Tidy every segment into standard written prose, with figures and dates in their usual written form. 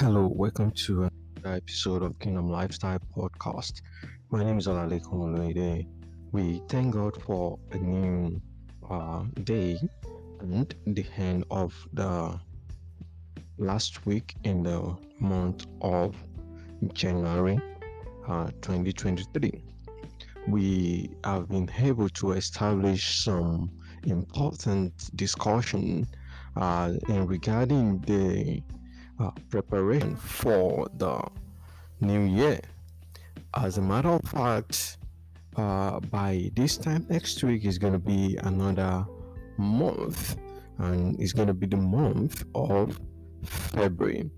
Hello, welcome to another episode of Kingdom Lifestyle Podcast. My name is Alaleh Khomolideh. We thank God for a new day and the end of the last week in the month of January 2023. We have been able to establish some important discussion in regarding the preparation for the new year. As a matter of fact, by this time next week is going to be another month, and it's going to be the month of February.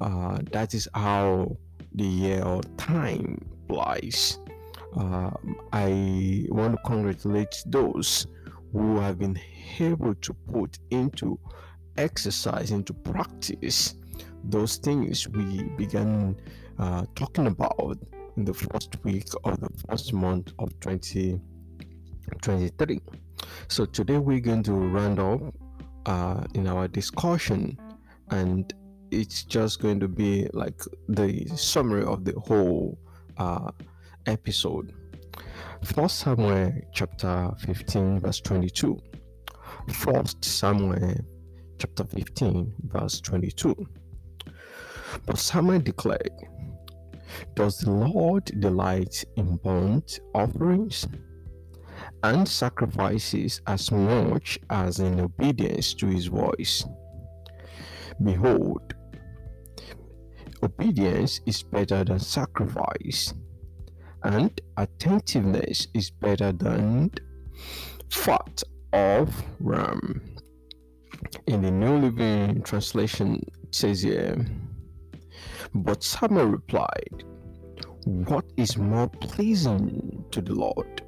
That is how the year or time flies. I want to congratulate those who have been able to put into exercise, into practice, those things we began talking about in the first week of the first month of 2023. So today we're going to round up in our discussion, and it's just going to be like the summary of the whole episode. 1 Samuel chapter 15 verse 22. 1 Samuel chapter 15 verse 22. But Samuel declared, "Does the Lord delight in burnt offerings and sacrifices as much as in obedience to his voice? Behold, obedience is better than sacrifice, and attentiveness is better than fat of ram." In the New Living Translation, it says here, "But Samuel replied, what is more pleasing to the Lord,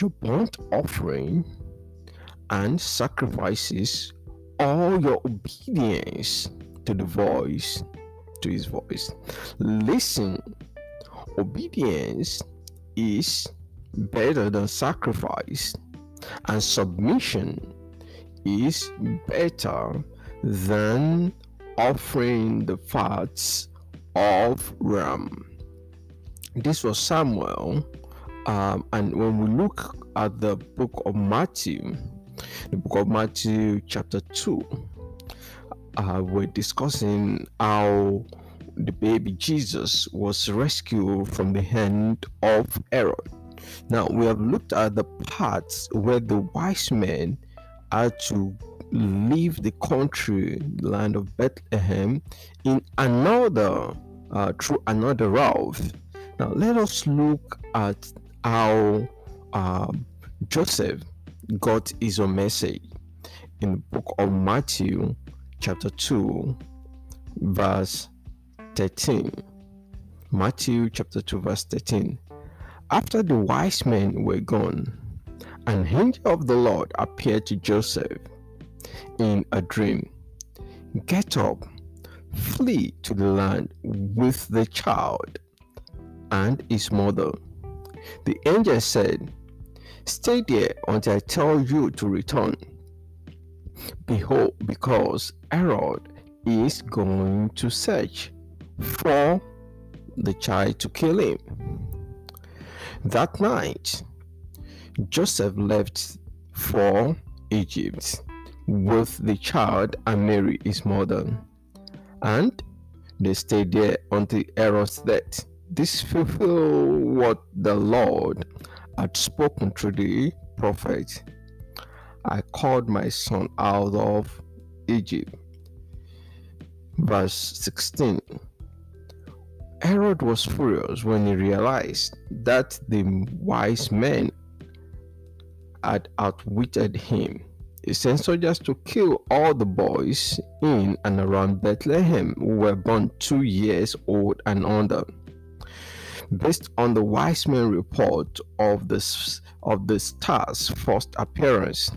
your burnt offering and sacrifices, or your obedience to the voice, to his voice? Listen, obedience is better than sacrifice, and submission is better than offering the fats of ram." This was Samuel, and when we look at the book of Matthew, chapter 2, we're discussing how the baby Jesus was rescued from the hand of Herod. Now we have looked at the parts where the wise men had to leave the country, the land of Bethlehem, in another through another route. Now let us look at how Joseph got his own message in the book of Matthew chapter 2 verse 13. Matthew chapter 2 verse 13. After the wise men were gone, an angel of the Lord appeared to Joseph in a dream. "Get up, flee to the land with the child and his mother." The angel said, "Stay there until I tell you to return. Behold, because Herod is going to search for the child to kill him." That night, Joseph left for Egypt with the child and Mary his mother, and they stayed there until Herod's death. This fulfilled what the Lord had spoken through the prophet, "I called my son out of Egypt." Verse 16. Herod was furious when he realized that the wise men had outwitted him. He sent soldiers to kill all the boys in and around Bethlehem who were born 2 years old and under. Based on the wise men report of the star's first appearance,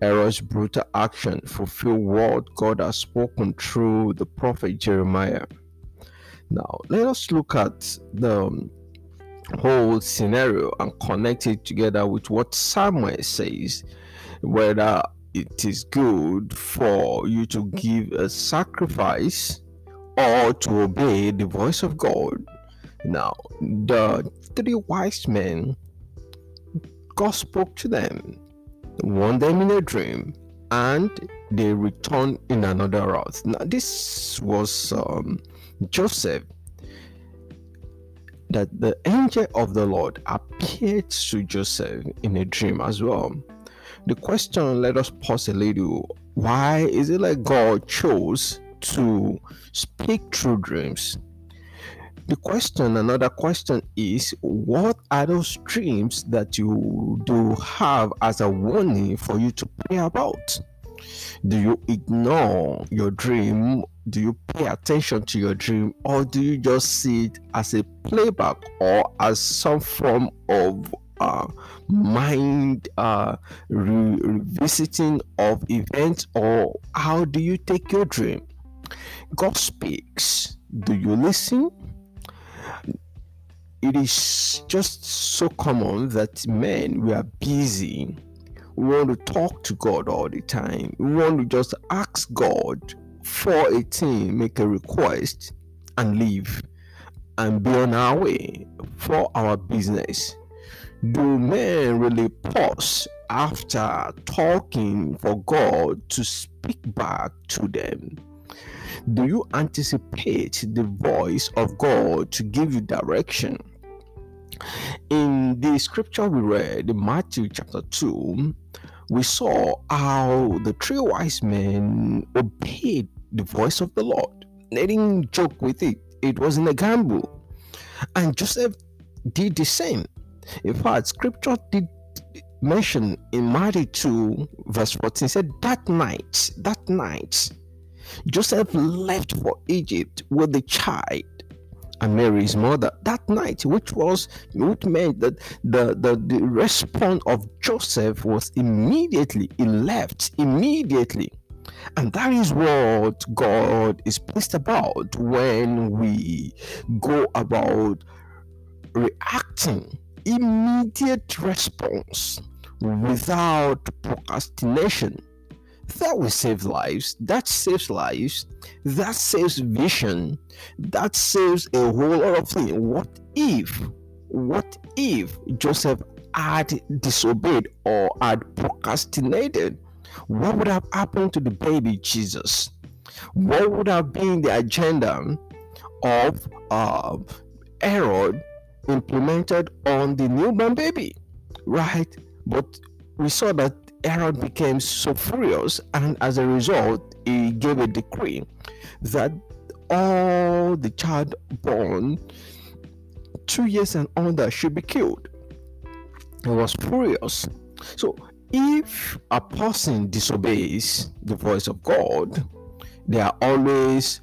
Herod's brutal action fulfilled what God has spoken through the prophet Jeremiah. Now, let us look at the whole scenario and connect it together with what Samuel says, whether it is good for you to give a sacrifice or to obey the voice of God. Now, the three wise men, God spoke to them, warned them in a dream, and they returned in another route. Now, this was Joseph, that the angel of the Lord appeared to Joseph in a dream as well. The question, let us pause a little. Why is it like God chose to speak through dreams? The question, another question is, what are those dreams that you do have as a warning for you to pray about? Do you ignore your dream? Do you pay attention to your dream, or do you just see it as a playback or as some form of mind revisiting of events? Or how do you take your dream? God speaks. Do you listen? It is just so common that men, we are busy. We want to talk to God all the time. We want to just ask God for a thing, make a request, and leave and be on our way for our business. Do men really pause after talking for God to speak back to them? Do you anticipate the voice of God to give you direction? In the scripture we read in Matthew chapter 2, we saw how the three wise men obeyed the voice of the Lord. They didn't joke with it. It wasn't a gamble. And Joseph did the same. In fact, scripture did mention in Matthew 2 verse 14, said that night, Joseph left for Egypt with the child and Mary his mother. That night, which meant that the response of Joseph was immediately. He left immediately. And that is what God is pleased about when we go about reacting. Immediate response without procrastination. That will save lives. That saves lives. That saves vision. That saves a whole lot of things. What if Joseph had disobeyed or had procrastinated? What would have happened to the baby Jesus? What would have been the agenda of Herod implemented on the newborn baby? Right? But we saw that Herod became so furious, and as a result, he gave a decree that all the child born 2 years and under should be killed. He was furious. So, if a person disobeys the voice of God, there are always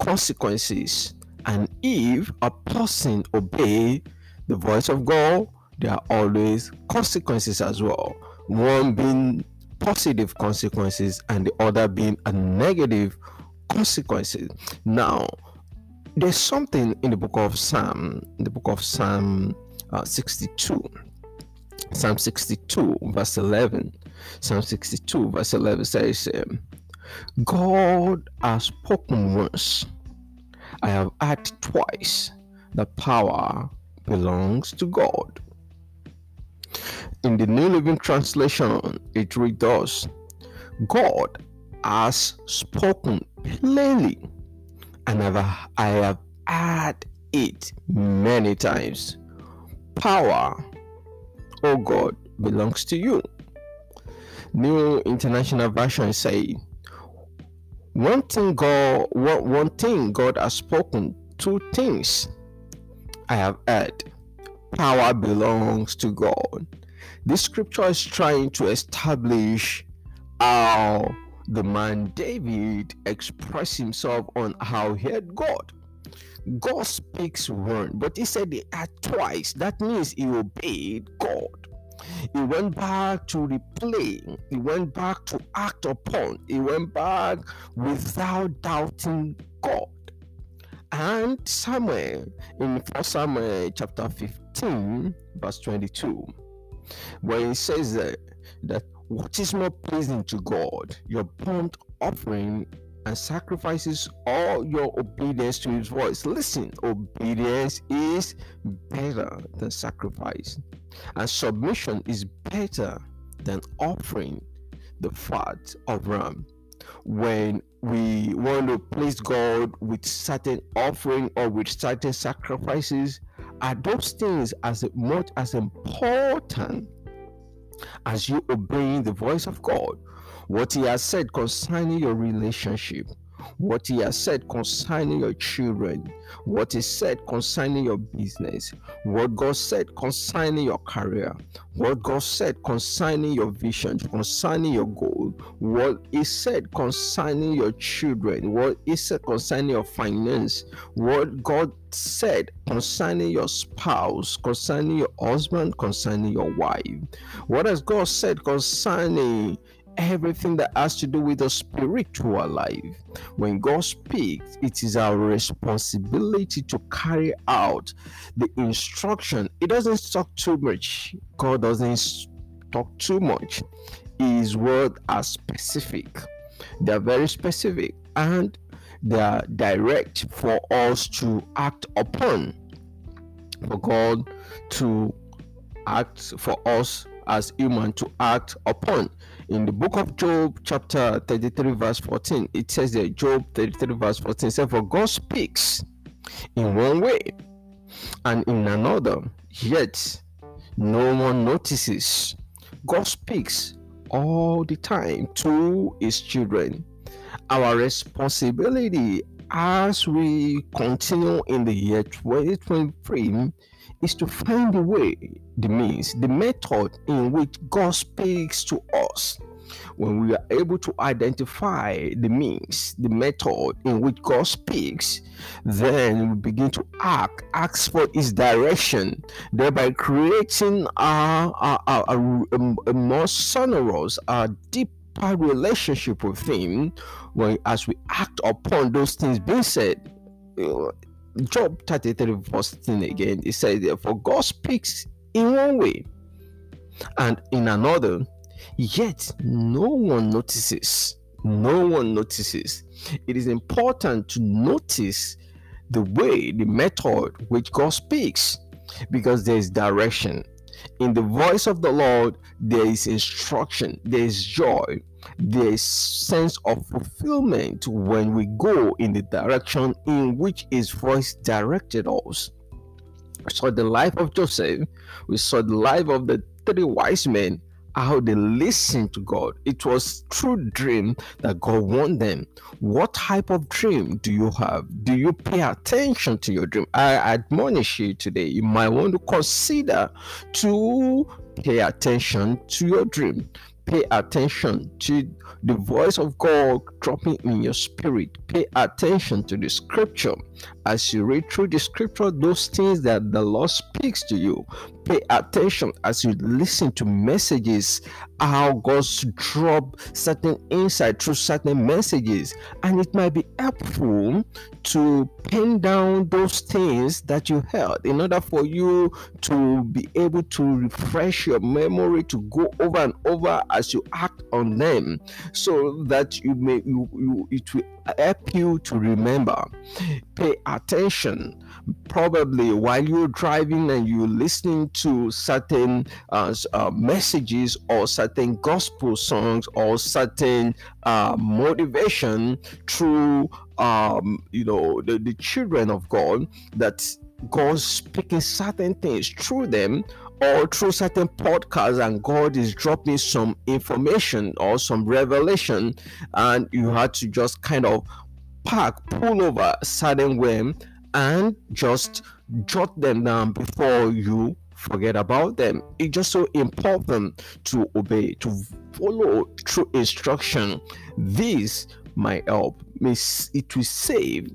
consequences. And if a person obeys the voice of God, there are always consequences as well. One being positive consequences and the other being a negative consequences. Now, there's something in the book of Psalm, 62. Psalm 62 verse 11. Psalm 62 verse 11 says, God has spoken once, I have heard twice. The power belongs to God. In the New Living Translation, it reads thus: God has spoken plainly, and I have heard it many times. Power, oh God, belongs to you. New International Version says, one thing God has spoken, two things I have heard. Power belongs to God. This scripture is trying to establish how the man David expressed himself on how he heard God. God speaks once, but he said he heard twice. That means he obeyed God. He went back to replay. He went back to act upon. He went back without doubting God. And somewhere in 1 Samuel chapter 15 verse 22, where it says that what is more pleasing to God, your burnt offering and sacrifices all your obedience to his voice. Listen, obedience is better than sacrifice, and submission is better than offering the fat of ram. When we want to please God with certain offering or with certain sacrifices, are those things as much as important as you obeying the voice of God, what he has said concerning your relationship, what he has said concerning your children, what he said concerning your business, what God said concerning your career, what God said concerning your vision, concerning your goal, what he said concerning your children, what he said concerning your finance, what God said concerning your spouse, concerning your husband, concerning your wife, what has God said concerning everything that has to do with the spiritual life. When God speaks, it is our responsibility to carry out the instruction. It doesn't talk too much. God doesn't talk too much. His words are specific. They are very specific, and they are direct for us to act upon. For God to act, for us as human to act upon. In the book of Job chapter 33 verse 14, it says that Job 33 verse 14 says, for God speaks in one way and in another, yet no one notices. God speaks all the time to his children. Our responsibility as we continue in the year 2023 is to find the way, the means, the method in which God speaks to us. When we are able to identify the means, the method in which God speaks, then we begin to ask for his direction, thereby creating a more sonorous, a deeper relationship with him, when as we act upon those things being said. Job 33 verse 10 again, it says, therefore God speaks in one way and in another, yet no one notices. No one notices. It is important to notice the way, the method which God speaks, because there is direction. In the voice of the Lord, there is instruction, there is joy, there is sense of fulfillment when we go in the direction in which his voice directed us. We saw the life of Joseph, we saw the life of the three wise men, how they listened to God. It was through dream that God warned them. What type of dream do you have? Do you pay attention to your dream? I admonish you today, you might want to consider to pay attention to your dream. Pay attention to the voice of God dropping in your spirit. Pay attention to the scripture. As you read through the scripture, those things that the Lord speaks to you. Pay attention as you listen to messages, how God drops certain insight through certain messages. And it might be helpful to pin down those things that you heard in order for you to be able to refresh your memory, to go over and over as you act on them, so that it will help you to remember. Pay attention. Probably while you're driving and you're listening to certain messages or certain gospel songs or certain motivation through the children of God, that God's speaking certain things through them, or through certain podcasts, and God is dropping some information or some revelation, and you had to just kind of pull over certain way and just jot them down before you forget about them. It's just so important to obey, to follow through instruction. This might help. It will save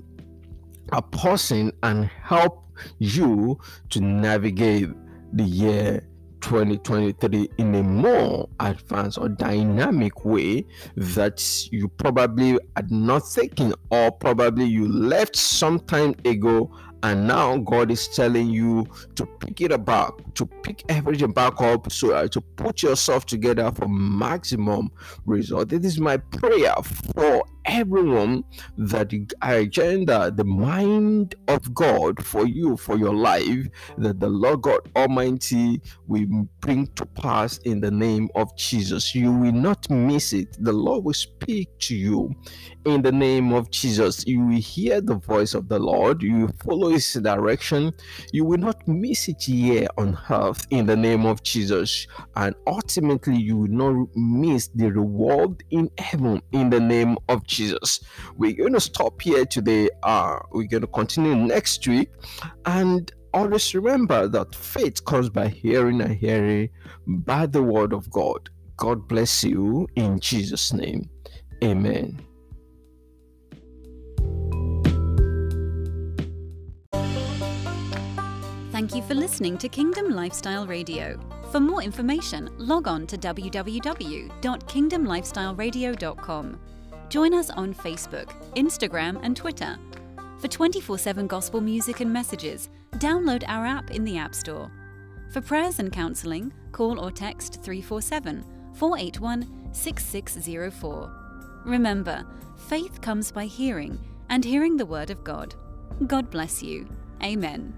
a person and help you to navigate the year 2023 in a more advanced or dynamic way that you probably had not thinking, or probably you left some time ago, and now God is telling you to pick it up back, to pick everything back up, so to put yourself together for maximum result. This is my prayer for everyone that agenda, the mind of God for you, for your life, that the Lord God Almighty will bring to pass in the name of Jesus. You will not miss it. The Lord will speak to you in the name of Jesus. You will hear the voice of the Lord. You will follow his direction. You will not miss it here on earth in the name of Jesus. And ultimately, you will not miss the reward in heaven in the name of Jesus. We're going to stop here today. We're going to continue next week. And always remember that faith comes by hearing, and hearing by the word of God. God bless you in Jesus' name. Amen. Thank you for listening to Kingdom Lifestyle Radio. For more information, log on to www.kingdomlifestyleradio.com. Join us on Facebook, Instagram, and Twitter. For 24/7 gospel music and messages, download our app in the App Store. For prayers and counseling, call or text 347-481-6604. Remember, faith comes by hearing, and hearing the Word of God. God bless you. Amen.